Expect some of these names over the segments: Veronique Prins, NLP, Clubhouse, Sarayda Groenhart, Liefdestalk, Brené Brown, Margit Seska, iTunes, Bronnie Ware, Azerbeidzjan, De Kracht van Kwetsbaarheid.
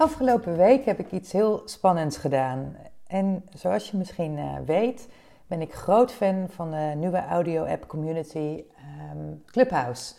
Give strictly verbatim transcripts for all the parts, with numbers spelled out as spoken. Afgelopen week heb ik iets heel spannends gedaan. En zoals je misschien weet, ben ik groot fan van de nieuwe audio-app community um, Clubhouse.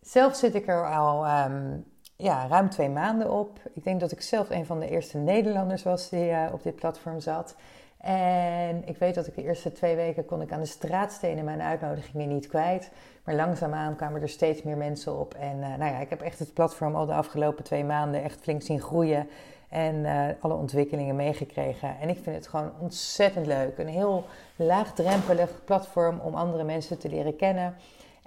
Zelf zit ik er al um, ja, ruim twee maanden op. Ik denk dat ik zelf een van de eerste Nederlanders was die uh, op dit platform zat. En ik weet dat ik de eerste twee weken kon ik aan de straatstenen mijn uitnodigingen niet kwijt. Maar langzaamaan kwamen er steeds meer mensen op. En uh, nou ja, ik heb echt het platform al de afgelopen twee maanden echt flink zien groeien. En uh, alle ontwikkelingen meegekregen. En ik vind het gewoon ontzettend leuk. Een heel laagdrempelig platform om andere mensen te leren kennen.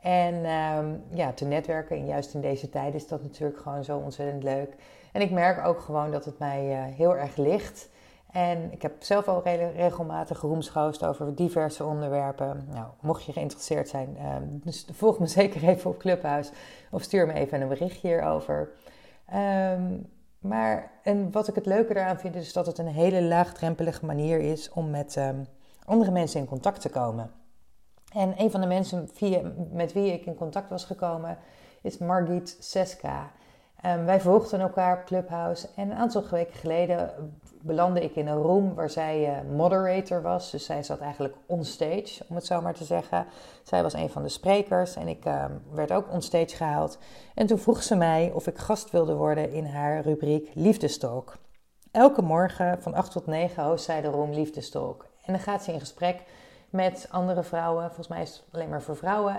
En uh, ja, te netwerken. En juist in deze tijd is dat natuurlijk gewoon zo ontzettend leuk. En ik merk ook gewoon dat het mij uh, heel erg ligt. En ik heb zelf al re- regelmatig geroomsgoost over diverse onderwerpen. Nou, mocht je geïnteresseerd zijn, uh, dus volg me zeker even op Clubhouse. Of stuur me even een berichtje hierover. Um, maar en wat ik het leuke eraan vind, is dat het een hele laagdrempelige manier is om met um, andere mensen in contact te komen. En een van de mensen via, met wie ik in contact was gekomen, is Margit Seska. Um, wij volgden elkaar op Clubhouse en een aantal weken geleden belandde ik in een room waar zij uh, moderator was. Dus zij zat eigenlijk onstage, om het zo maar te zeggen. Zij was een van de sprekers en ik uh, werd ook onstage gehaald. En toen vroeg ze mij of ik gast wilde worden in haar rubriek Liefdestalk. Elke morgen van acht tot negen host zij de room Liefdestalk. En dan gaat ze in gesprek met andere vrouwen, volgens mij is het alleen maar voor vrouwen,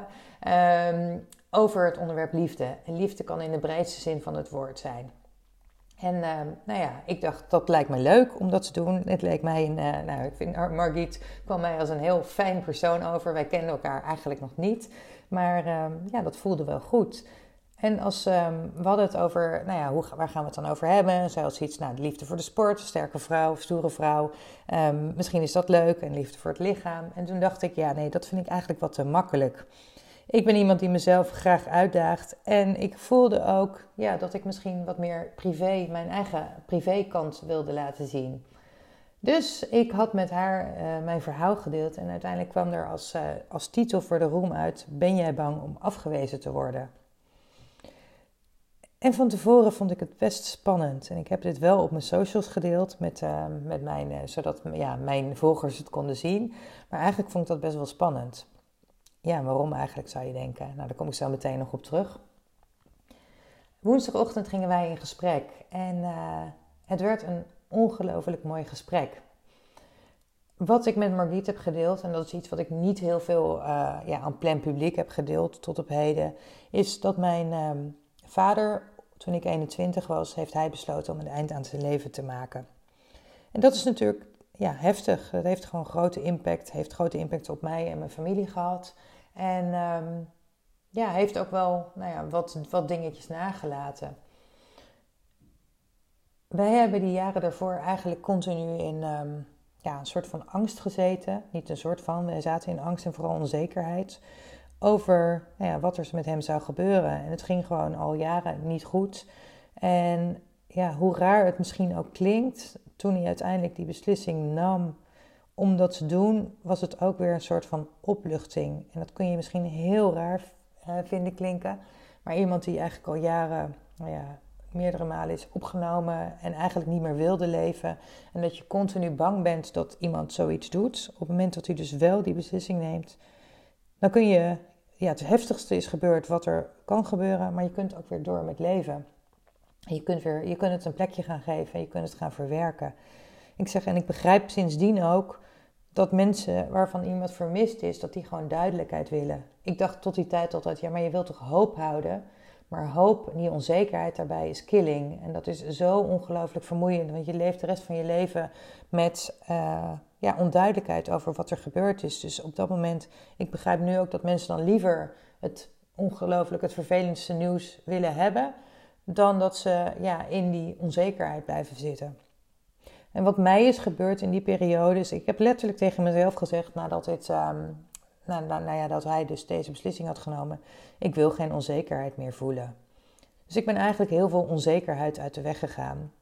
um, over het onderwerp liefde. En liefde kan in de breedste zin van het woord zijn. En uh, nou ja, ik dacht, dat lijkt me leuk om dat te doen. Het leek mij, een, uh, nou, ik vind Margit kwam mij als een heel fijn persoon over. Wij kenden elkaar eigenlijk nog niet, maar uh, ja, dat voelde wel goed. En als, um, we hadden het over, nou ja, hoe, waar gaan we het dan over hebben? Zij had iets, nou, de liefde voor de sport, sterke vrouw, stoere vrouw. Um, misschien is dat leuk en liefde voor het lichaam. En toen dacht ik, ja, nee, dat vind ik eigenlijk wat te makkelijk. Ik ben iemand die mezelf graag uitdaagt. En ik voelde ook ja, dat ik misschien wat meer privé, mijn eigen privékant wilde laten zien. Dus ik had met haar uh, mijn verhaal gedeeld. En uiteindelijk kwam er als, uh, als titel voor de room uit: ben jij bang om afgewezen te worden? En van tevoren vond ik het best spannend. En ik heb dit wel op mijn socials gedeeld, met, uh, met mijn, uh, zodat ja, mijn volgers het konden zien. Maar eigenlijk vond ik dat best wel spannend. Ja, waarom eigenlijk, zou je denken? Nou, daar kom ik zo meteen nog op terug. Woensdagochtend gingen wij in gesprek. En uh, het werd een ongelooflijk mooi gesprek. Wat ik met Margit heb gedeeld, en dat is iets wat ik niet heel veel uh, ja, aan plein publiek heb gedeeld tot op heden, is dat mijn uh, vader, toen ik eenentwintig was, heeft hij besloten om een eind aan zijn leven te maken. En dat is natuurlijk ja, heftig. Dat heeft gewoon grote impact. Heeft grote impact op mij en mijn familie gehad. En um, ja, heeft ook wel nou ja, wat, wat dingetjes nagelaten. Wij hebben die jaren daarvoor eigenlijk continu in um, ja, een soort van angst gezeten. Niet een soort van, wij zaten in angst en vooral onzekerheid over nou ja, wat er met hem zou gebeuren. En het ging gewoon al jaren niet goed. En ja, hoe raar het misschien ook klinkt, toen hij uiteindelijk die beslissing nam om dat te doen, was het ook weer een soort van opluchting. En dat kun je misschien heel raar uh, vinden klinken. Maar iemand die eigenlijk al jaren, nou ja, meerdere malen is opgenomen en eigenlijk niet meer wilde leven. En dat je continu bang bent dat iemand zoiets doet. Op het moment dat hij dus wel die beslissing neemt, dan kun je, ja, het heftigste is gebeurd wat er kan gebeuren, maar je kunt ook weer door met leven. Je kunt, weer, je kunt het een plekje gaan geven en je kunt het gaan verwerken. Ik zeg, en ik begrijp sindsdien ook dat mensen waarvan iemand vermist is, dat die gewoon duidelijkheid willen. Ik dacht tot die tijd altijd, ja, maar je wilt toch hoop houden? Maar hoop, die onzekerheid daarbij is killing. En dat is zo ongelooflijk vermoeiend. Want je leeft de rest van je leven met uh, ja, onduidelijkheid over wat er gebeurd is. Dus op dat moment, ik begrijp nu ook dat mensen dan liever het ongelooflijk, het vervelendste nieuws willen hebben. Dan dat ze ja, in die onzekerheid blijven zitten. En wat mij is gebeurd in die periode is, ik heb letterlijk tegen mezelf gezegd nadat dit... Um, Nou, nou, nou ja, dat hij dus deze beslissing had genomen. Ik wil geen onzekerheid meer voelen. Dus ik ben eigenlijk heel veel onzekerheid uit de weg gegaan.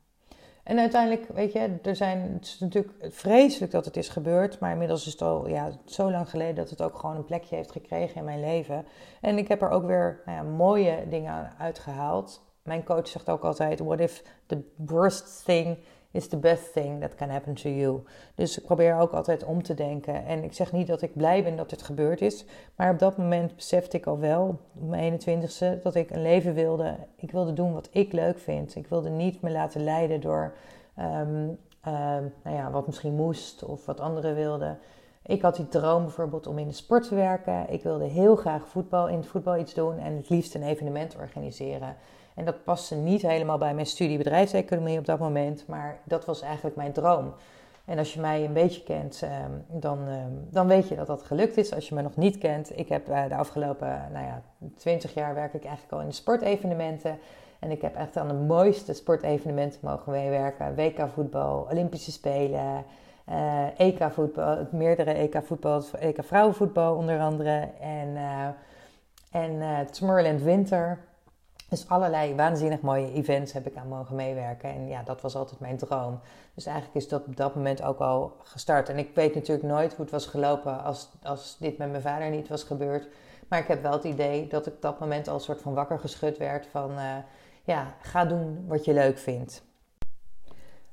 En uiteindelijk, weet je, er zijn, het is natuurlijk vreselijk dat het is gebeurd. Maar inmiddels is het al ja, zo lang geleden dat het ook gewoon een plekje heeft gekregen in mijn leven. En ik heb er ook weer nou ja, mooie dingen uitgehaald. Mijn coach zegt ook altijd, what if the worst thing is the best thing that can happen to you. Dus ik probeer ook altijd om te denken. En ik zeg niet dat ik blij ben dat dit gebeurd is. Maar op dat moment besefte ik al wel, op mijn eenentwintigste, dat ik een leven wilde. Ik wilde doen wat ik leuk vind. Ik wilde niet me laten leiden door um, uh, nou ja, wat misschien moest of wat anderen wilden. Ik had die droom bijvoorbeeld om in de sport te werken. Ik wilde heel graag voetbal, in het voetbal iets doen en het liefst een evenement organiseren. En dat paste niet helemaal bij mijn studie bedrijfseconomie op dat moment. Maar dat was eigenlijk mijn droom. En als je mij een beetje kent, dan, dan weet je dat dat gelukt is. Als je me nog niet kent, ik heb de afgelopen nou ja, twintig jaar werk ik eigenlijk al in de sportevenementen. En ik heb echt aan de mooiste sportevenementen mogen meewerken. W K voetbal, Olympische Spelen, E K voetbal, meerdere E K voetbal, E K vrouwenvoetbal onder andere. En, en Tomorrowland Winter. Dus allerlei waanzinnig mooie events heb ik aan mogen meewerken. En ja, dat was altijd mijn droom. Dus eigenlijk is dat op dat moment ook al gestart. En ik weet natuurlijk nooit hoe het was gelopen als, als dit met mijn vader niet was gebeurd. Maar ik heb wel het idee dat ik op dat moment al een soort van wakker geschud werd van... Uh, ja, ga doen wat je leuk vindt.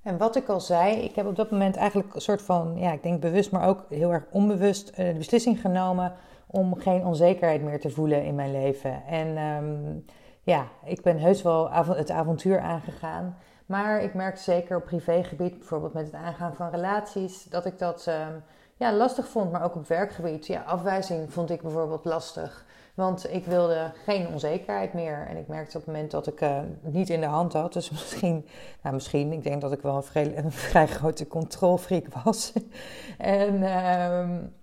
En wat ik al zei, ik heb op dat moment eigenlijk een soort van... Ja, ik denk bewust, maar ook heel erg onbewust de beslissing genomen... om geen onzekerheid meer te voelen in mijn leven. En... Um, Ja, ik ben heus wel het avontuur aangegaan. Maar ik merk zeker op privégebied, bijvoorbeeld met het aangaan van relaties, dat ik dat um, ja, lastig vond. Maar ook op werkgebied. Ja, afwijzing vond ik bijvoorbeeld lastig. Want ik wilde geen onzekerheid meer. En ik merkte op het moment dat ik uh, niet in de hand had. Dus misschien, nou misschien, ik denk dat ik wel een vrij, een vrij grote controlfreak was. en... Um,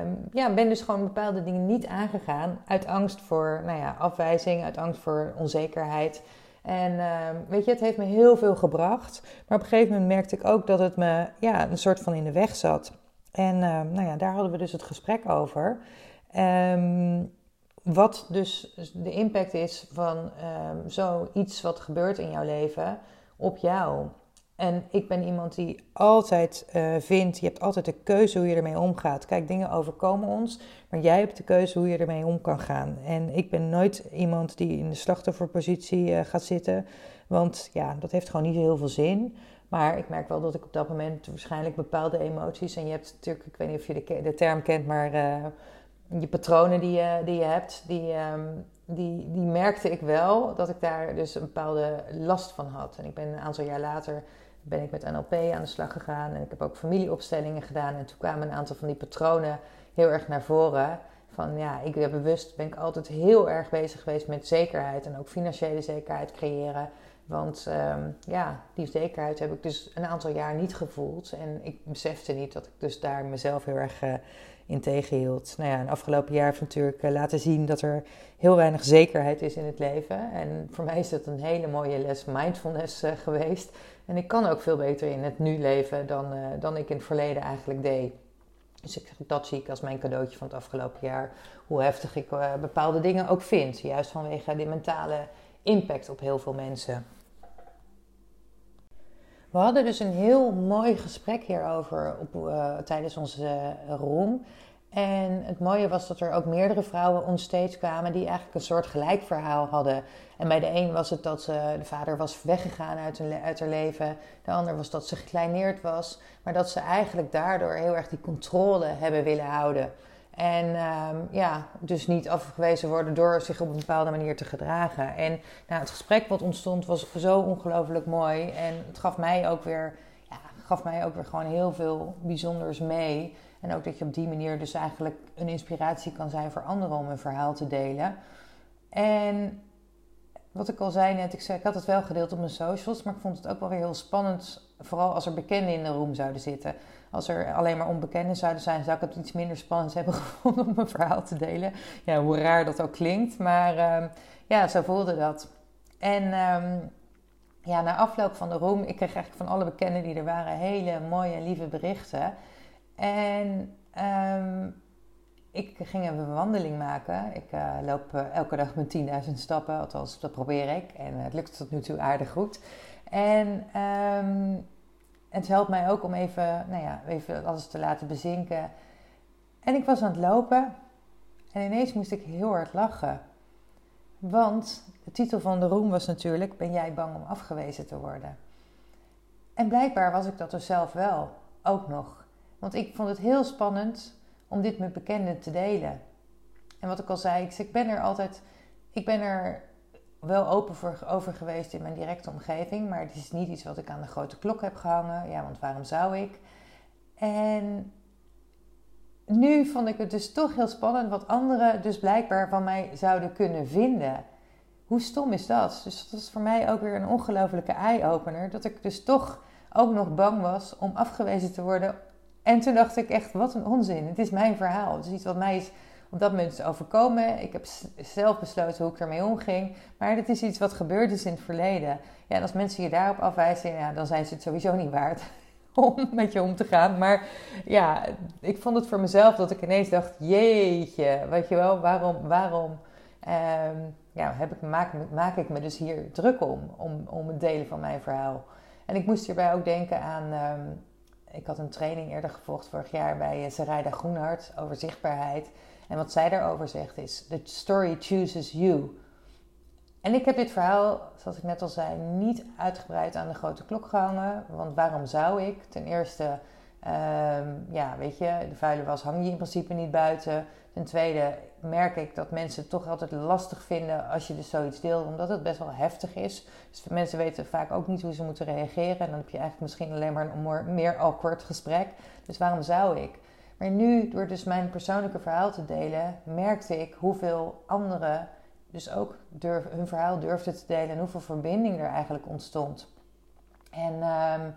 Um, ja, ben dus gewoon bepaalde dingen niet aangegaan uit angst voor nou ja, afwijzing, uit angst voor onzekerheid. En um, weet je, het heeft me heel veel gebracht. Maar op een gegeven moment merkte ik ook dat het me ja, een soort van in de weg zat. En um, nou ja, daar hadden we dus het gesprek over. Um, wat dus de impact is van um, zoiets wat gebeurt in jouw leven op jou. En ik ben iemand die altijd uh, vindt, je hebt altijd de keuze hoe je ermee omgaat. Kijk, dingen overkomen ons, maar jij hebt de keuze hoe je ermee om kan gaan. En ik ben nooit iemand die in de slachtofferpositie uh, gaat zitten. Want ja, dat heeft gewoon niet heel veel zin. Maar ik merk wel dat ik op dat moment waarschijnlijk bepaalde emoties... En je hebt natuurlijk, ik weet niet of je de, de term kent, maar uh, je patronen die, uh, die je hebt... die um, Die, die merkte ik wel dat ik daar dus een bepaalde last van had. En ik ben een aantal jaar later ben ik met N L P aan de slag gegaan. En ik heb ook familieopstellingen gedaan. En toen kwamen een aantal van die patronen heel erg naar voren. Van ja, ik ben bewust ben ik altijd heel erg bezig geweest met zekerheid. En ook financiële zekerheid creëren. Want um, ja, die zekerheid heb ik dus een aantal jaar niet gevoeld. En ik besefte niet dat ik dus daar mezelf heel erg... Uh, in tegenhield. Nou ja, en afgelopen jaar heeft natuurlijk laten zien dat er heel weinig zekerheid is in het leven. En voor mij is dat een hele mooie les mindfulness uh, geweest. En ik kan ook veel beter in het nu leven dan, uh, dan ik in het verleden eigenlijk deed. Dus ik, dat zie ik als mijn cadeautje van het afgelopen jaar. Hoe heftig ik uh, bepaalde dingen ook vind. Juist vanwege de mentale impact op heel veel mensen. We hadden dus een heel mooi gesprek hierover op, uh, tijdens onze uh, room. En het mooie was dat er ook meerdere vrouwen onstage kwamen die eigenlijk een soort gelijk verhaal hadden. En bij de een was het dat ze, de vader was weggegaan uit, hun, uit haar leven. De ander was dat ze gekleineerd was. Maar dat ze eigenlijk daardoor heel erg die controle hebben willen houden. En um, ja, dus niet afgewezen worden door zich op een bepaalde manier te gedragen. En nou, het gesprek wat ontstond was zo ongelooflijk mooi. En het gaf mij ook weer, ja, gaf mij ook weer gewoon heel veel bijzonders mee. En ook dat je op die manier dus eigenlijk een inspiratie kan zijn voor anderen om een verhaal te delen. En wat ik al zei net, ik, zei, ik had het wel gedeeld op mijn socials, maar ik vond het ook wel weer heel spannend. Vooral als er bekenden in de room zouden zitten. Als er alleen maar onbekenden zouden zijn, zou ik het iets minder spannend hebben gevonden om mijn verhaal te delen. Ja, hoe raar dat ook klinkt, maar um, ja, zo voelde dat. En um, ja, na afloop van de room, ik kreeg eigenlijk van alle bekenden die er waren hele mooie en lieve berichten. En um, ik ging even een wandeling maken. Ik uh, loop uh, elke dag mijn tienduizend stappen, althans dat probeer ik. En uh, het lukt tot nu toe aardig goed. En um, het helpt mij ook om even, nou ja, even alles te laten bezinken. En ik was aan het lopen en ineens moest ik heel hard lachen. Want de titel van de room was natuurlijk, ben jij bang om afgewezen te worden? En blijkbaar was ik dat dus zelf wel, ook nog. Want ik vond het heel spannend om dit met bekenden te delen. En wat ik al zei, ik, ik ben er altijd, ik ben er wel open voor, over geweest in mijn directe omgeving. Maar het is niet iets wat ik aan de grote klok heb gehangen. Ja, want waarom zou ik? En nu vond ik het dus toch heel spannend wat anderen dus blijkbaar van mij zouden kunnen vinden. Hoe stom is dat? Dus dat was voor mij ook weer een ongelofelijke eye-opener. Dat ik dus toch ook nog bang was om afgewezen te worden. En toen dacht ik echt, wat een onzin. Het is mijn verhaal. Het is iets wat mij is op dat moment is overkomen. Ik heb zelf besloten hoe ik ermee omging. Maar dat is iets wat gebeurd is in het verleden. Ja, en als mensen je daarop afwijzen, ja, dan zijn ze het sowieso niet waard om met je om te gaan. Maar ja, ik vond het voor mezelf dat ik ineens dacht, jeetje, weet je wel, waarom, waarom eh, ja, heb ik, maak, maak ik me dus hier druk om, om, om het delen van mijn verhaal. En ik moest hierbij ook denken aan, eh, ik had een training eerder gevolgd vorig jaar bij Sarayda Groenhart over zichtbaarheid. En wat zij daarover zegt is, the story chooses you. En ik heb dit verhaal, zoals ik net al zei, niet uitgebreid aan de grote klok gehangen. Want waarom zou ik? Ten eerste, um, ja, weet je, de vuile was hang je in principe niet buiten. Ten tweede merk ik dat mensen het toch altijd lastig vinden als je dus zoiets deelt. Omdat het best wel heftig is. Dus mensen weten vaak ook niet hoe ze moeten reageren. En dan heb je eigenlijk misschien alleen maar een meer awkward gesprek. Dus waarom zou ik? Maar nu, door dus mijn persoonlijke verhaal te delen, merkte ik hoeveel anderen dus ook durf, hun verhaal durfden te delen en hoeveel verbinding er eigenlijk ontstond. En, um,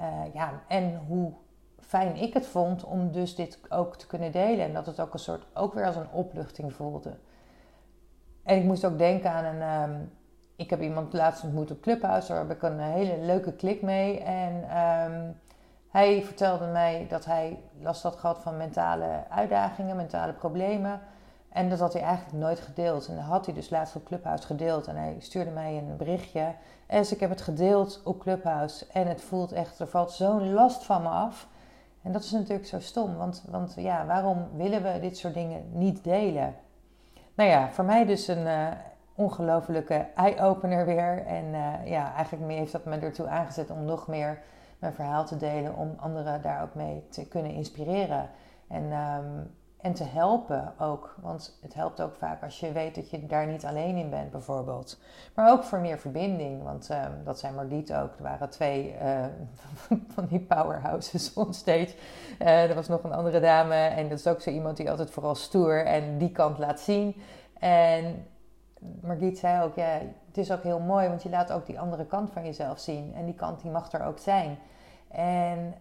uh, ja, en hoe fijn ik het vond om dus dit ook te kunnen delen en dat het ook, een soort, ook weer als een opluchting voelde. En ik moest ook denken aan een... Um, ik heb iemand laatst ontmoet op Clubhouse, daar heb ik een hele leuke klik mee en... Um, Hij vertelde mij dat hij last had gehad van mentale uitdagingen, mentale problemen. En dat had hij eigenlijk nooit gedeeld. En dat had hij dus laatst op Clubhouse gedeeld. En hij stuurde mij een berichtje. Dus ik heb het gedeeld op Clubhouse. En het voelt echt, er valt zo'n last van me af. En dat is natuurlijk zo stom. Want, want ja, waarom willen we dit soort dingen niet delen? Nou ja, voor mij dus een uh, ongelofelijke eye-opener weer. En uh, ja, eigenlijk heeft dat me ertoe aangezet om nog meer mijn verhaal te delen, om anderen daar ook mee te kunnen inspireren. En, um, en te helpen ook. Want het helpt ook vaak als je weet dat je daar niet alleen in bent, bijvoorbeeld. Maar ook voor meer verbinding. Want um, dat zijn Margit ook. Er waren twee uh, van die powerhouses on stage. Uh, er was nog een andere dame. En dat is ook zo iemand die altijd vooral stoer en die kant laat zien. En Margit zei ook, ja, het is ook heel mooi, want je laat ook die andere kant van jezelf zien. En die kant, die mag er ook zijn. En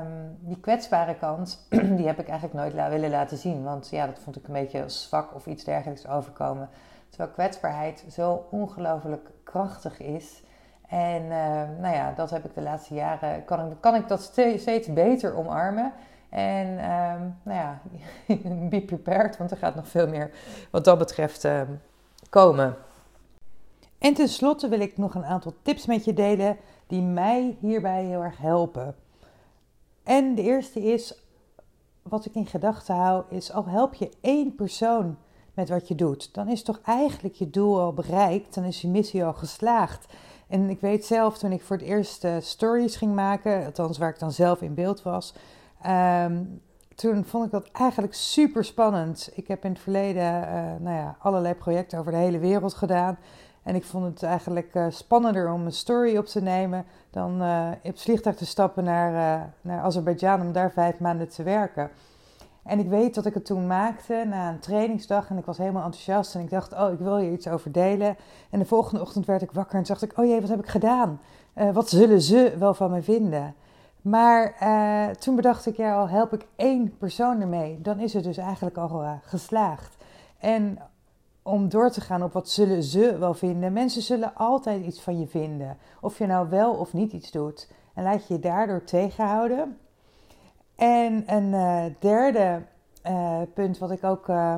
um, die kwetsbare kant, die heb ik eigenlijk nooit la- willen laten zien. Want ja, dat vond ik een beetje zwak of iets dergelijks overkomen. Terwijl kwetsbaarheid zo ongelooflijk krachtig is. En uh, nou ja, dat heb ik de laatste jaren, kan ik, kan ik dat steeds beter omarmen. En um, nou ja, be prepared, want er gaat nog veel meer wat dat betreft uh, komen. En tenslotte wil ik nog een aantal tips met je delen die mij hierbij heel erg helpen. En de eerste is, wat ik in gedachten hou, is al help je één persoon met wat je doet. Dan is toch eigenlijk je doel al bereikt, dan is je missie al geslaagd. En ik weet zelf, toen ik voor het eerst uh, stories ging maken, althans waar ik dan zelf in beeld was, um, toen vond ik dat eigenlijk super spannend. Ik heb in het verleden uh, nou ja, allerlei projecten over de hele wereld gedaan. En ik vond het eigenlijk uh, spannender om een story op te nemen dan uh, op het vliegtuig te stappen naar, uh, naar Azerbeidzjan om daar vijf maanden te werken. En ik weet dat ik het toen maakte na een trainingsdag en ik was helemaal enthousiast en ik dacht, oh, ik wil hier iets over delen. En de volgende ochtend werd ik wakker en dacht ik, oh jee, wat heb ik gedaan? Uh, wat zullen ze wel van me vinden? Maar uh, toen bedacht ik, ja, al help ik één persoon ermee, dan is het dus eigenlijk al uh, geslaagd. En om door te gaan op wat zullen ze wel vinden, mensen zullen altijd iets van je vinden. Of je nou wel of niet iets doet. En laat je je daardoor tegenhouden. En een uh, derde uh, punt wat ik ook uh,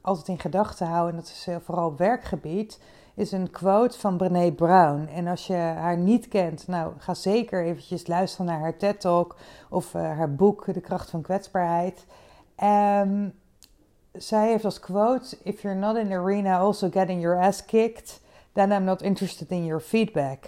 altijd in gedachten hou, en dat is uh, vooral op werkgebied, is een quote van Brené Brown. En als je haar niet kent, nou ga zeker eventjes luisteren naar haar TED-talk of uh, haar boek De Kracht van Kwetsbaarheid. Um, zij heeft als quote, if you're not in the arena also getting your ass kicked, then I'm not interested in your feedback.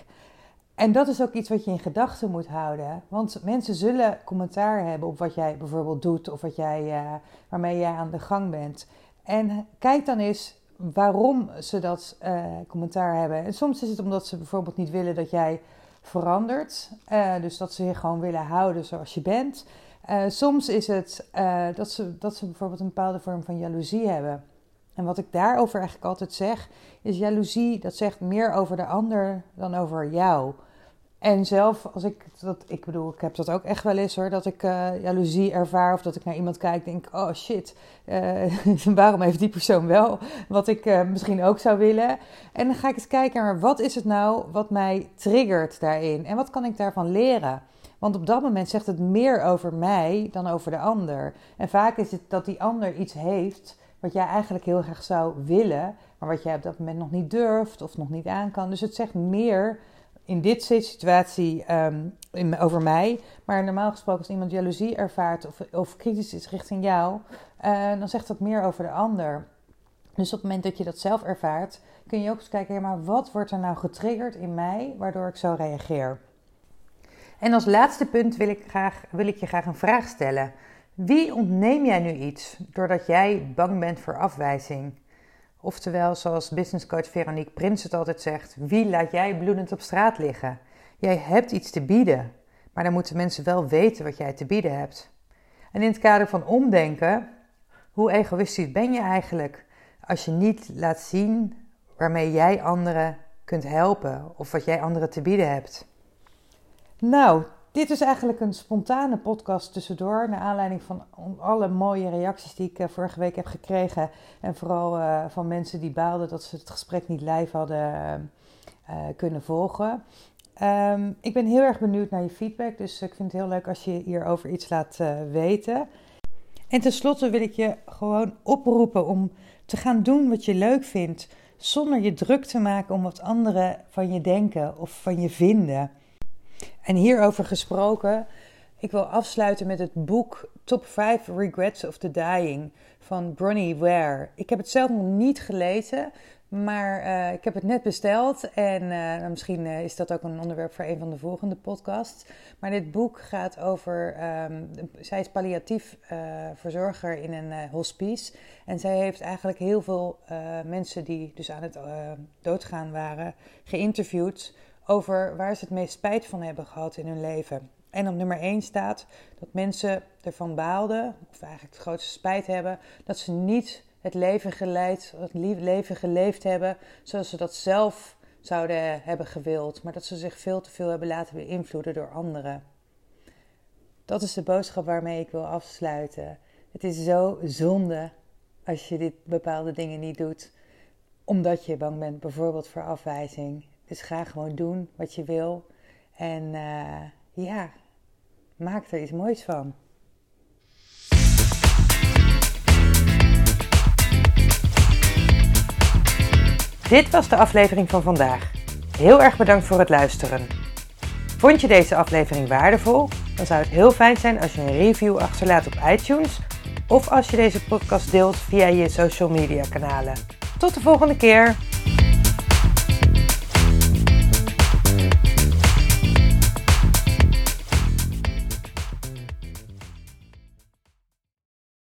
En dat is ook iets wat je in gedachten moet houden. Want mensen zullen commentaar hebben op wat jij bijvoorbeeld doet of wat jij, uh, waarmee jij aan de gang bent. En kijk dan eens waarom ze dat uh, commentaar hebben. En soms is het omdat ze bijvoorbeeld niet willen dat jij verandert. Uh, dus dat ze je gewoon willen houden zoals je bent. Uh, soms is het uh, dat ze, dat ze bijvoorbeeld een bepaalde vorm van jaloezie hebben. En wat ik daarover eigenlijk altijd zeg, is jaloezie, dat zegt meer over de ander dan over jou. En zelf, als ik dat, ik bedoel, ik heb dat ook echt wel eens hoor, dat ik uh, jaloezie ervaar of dat ik naar iemand kijk en denk, oh shit, uh, waarom heeft die persoon wel wat ik uh, misschien ook zou willen? En dan ga ik eens kijken, maar wat is het nou wat mij triggert daarin en wat kan ik daarvan leren? Want op dat moment zegt het meer over mij dan over de ander. En vaak is het dat die ander iets heeft wat jij eigenlijk heel graag zou willen, maar wat jij op dat moment nog niet durft of nog niet aan kan. Dus het zegt meer in dit situatie um, in, over mij. Maar normaal gesproken als iemand jaloezie ervaart of, of kritisch is richting jou, uh, dan zegt dat meer over de ander. Dus op het moment dat je dat zelf ervaart, kun je ook eens kijken, ja, maar wat wordt er nou getriggerd in mij waardoor ik zo reageer? En als laatste punt wil ik, graag, wil ik je graag een vraag stellen. Wie ontneem jij nu iets doordat jij bang bent voor afwijzing? Oftewel, zoals businesscoach Veronique Prins het altijd zegt, wie laat jij bloedend op straat liggen? Jij hebt iets te bieden, maar dan moeten mensen wel weten wat jij te bieden hebt. En in het kader van omdenken, hoe egoïstisch ben je eigenlijk als je niet laat zien waarmee jij anderen kunt helpen of wat jij anderen te bieden hebt? Nou, dit is eigenlijk een spontane podcast tussendoor, naar aanleiding van alle mooie reacties die ik vorige week heb gekregen. En vooral uh, van mensen die baalden dat ze het gesprek niet live hadden uh, kunnen volgen. Um, ik ben heel erg benieuwd naar je feedback, dus ik vind het heel leuk als je hierover iets laat uh, weten. En tenslotte wil ik je gewoon oproepen om te gaan doen wat je leuk vindt, zonder je druk te maken om wat anderen van je denken of van je vinden. En hierover gesproken, ik wil afsluiten met het boek Top vijf Regrets of the Dying van Bronnie Ware. Ik heb het zelf nog niet gelezen, maar uh, ik heb het net besteld. En uh, misschien uh, is dat ook een onderwerp voor een van de volgende podcasts. Maar dit boek gaat over, um, zij is palliatief uh, verzorger in een uh, hospice. En zij heeft eigenlijk heel veel uh, mensen die dus aan het uh, doodgaan waren geïnterviewd over waar ze het meest spijt van hebben gehad in hun leven. En op nummer één staat dat mensen ervan baalden, of eigenlijk het grootste spijt hebben, dat ze niet het leven geleid, het leven geleefd hebben zoals ze dat zelf zouden hebben gewild, maar dat ze zich veel te veel hebben laten beïnvloeden door anderen. Dat is de boodschap waarmee ik wil afsluiten. Het is zo zonde als je dit bepaalde dingen niet doet, omdat je bang bent bijvoorbeeld voor afwijzing. Dus ga gewoon doen wat je wil. En uh, ja, maak er iets moois van. Dit was de aflevering van vandaag. Heel erg bedankt voor het luisteren. Vond je deze aflevering waardevol? Dan zou het heel fijn zijn als je een review achterlaat op iTunes. Of als je deze podcast deelt via je social media kanalen. Tot de volgende keer!